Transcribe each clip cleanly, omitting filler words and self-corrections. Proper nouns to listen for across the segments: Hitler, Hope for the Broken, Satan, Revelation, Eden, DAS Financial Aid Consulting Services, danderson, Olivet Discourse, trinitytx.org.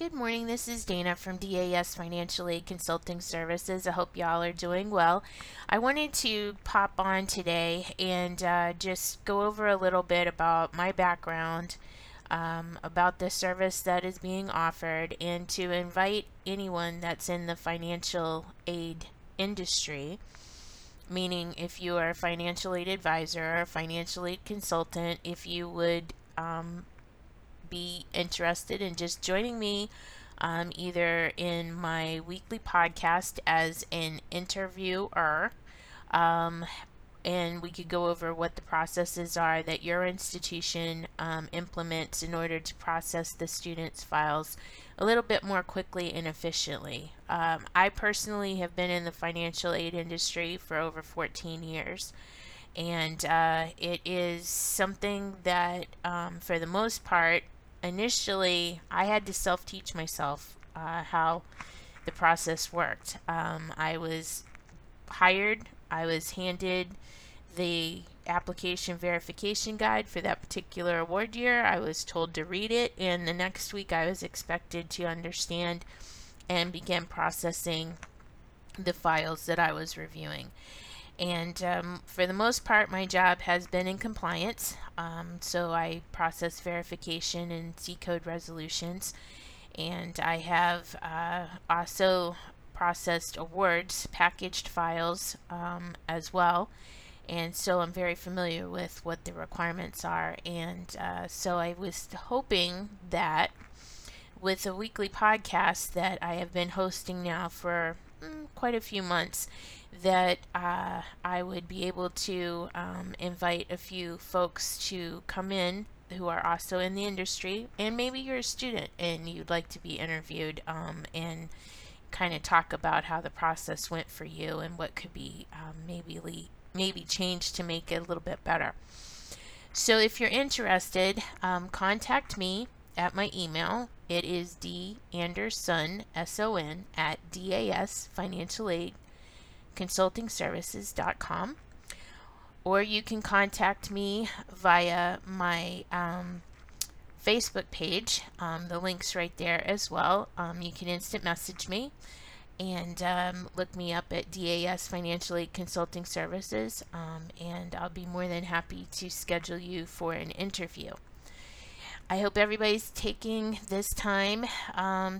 Good morning, this is Dana from DAS Financial Aid Consulting Services. I hope y'all are doing well. I wanted to pop on today and just go over a little bit about my background, about the service that is being offered, and to invite anyone that's in the financial aid industry, meaning if you are a financial aid advisor or a financial aid consultant, if you would be interested in just joining me either in my weekly podcast as an interviewer, and we could go over what the processes are that your institution implements in order to process the students' files a little bit more quickly and efficiently. I personally have been in the financial aid industry for over 14 years. And it is something that, for the most part, initially I had to self-teach myself how the process worked. I was hired, I was handed the application verification guide for that particular award year. I was told to read it, and the next week I was expected to understand and begin processing the files that I was reviewing. And for the most part, my job has been in compliance. So I process verification and C-code resolutions. And I have also processed awards, packaged files as well. And so I'm very familiar with what the requirements are. And so I was hoping that with a weekly podcast that I have been hosting now for quite a few months, that I would be able to invite a few folks to come in who are also in the industry, and maybe you're a student and you'd like to be interviewed and kind of talk about how the process went for you and what could be maybe changed to make it a little bit better. So if you're interested, contact me at my email. It is danderson, S-O-N, at dasfinancialaidconsultingservices.com, or you can contact me via my Facebook page. The link's right there as well. You can instant message me and look me up at DAS Financial Aid Consulting Services, and I'll be more than happy to schedule you for an interview. I hope everybody's taking this time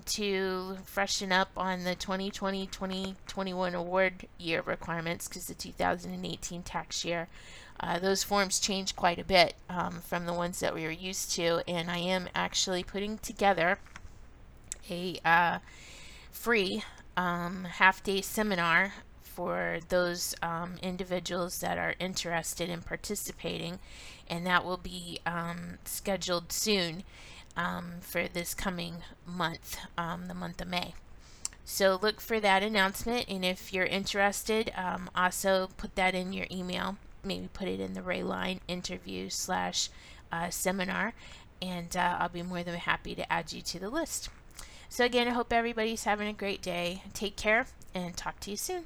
to freshen up on the 2020-2021 award year requirements, because the 2018 tax year, those forms change quite a bit from the ones that we were used to, and I am actually putting together a free half-day seminar for those individuals that are interested in participating, and that will be scheduled soon for this coming month, the month of May. So look for that announcement, and if you're interested, also put that in your email, maybe put it in the Rayline interview /seminar, and I'll be more than happy to add you to the list. So again, I hope everybody's having a great day. Take care, and talk to you soon.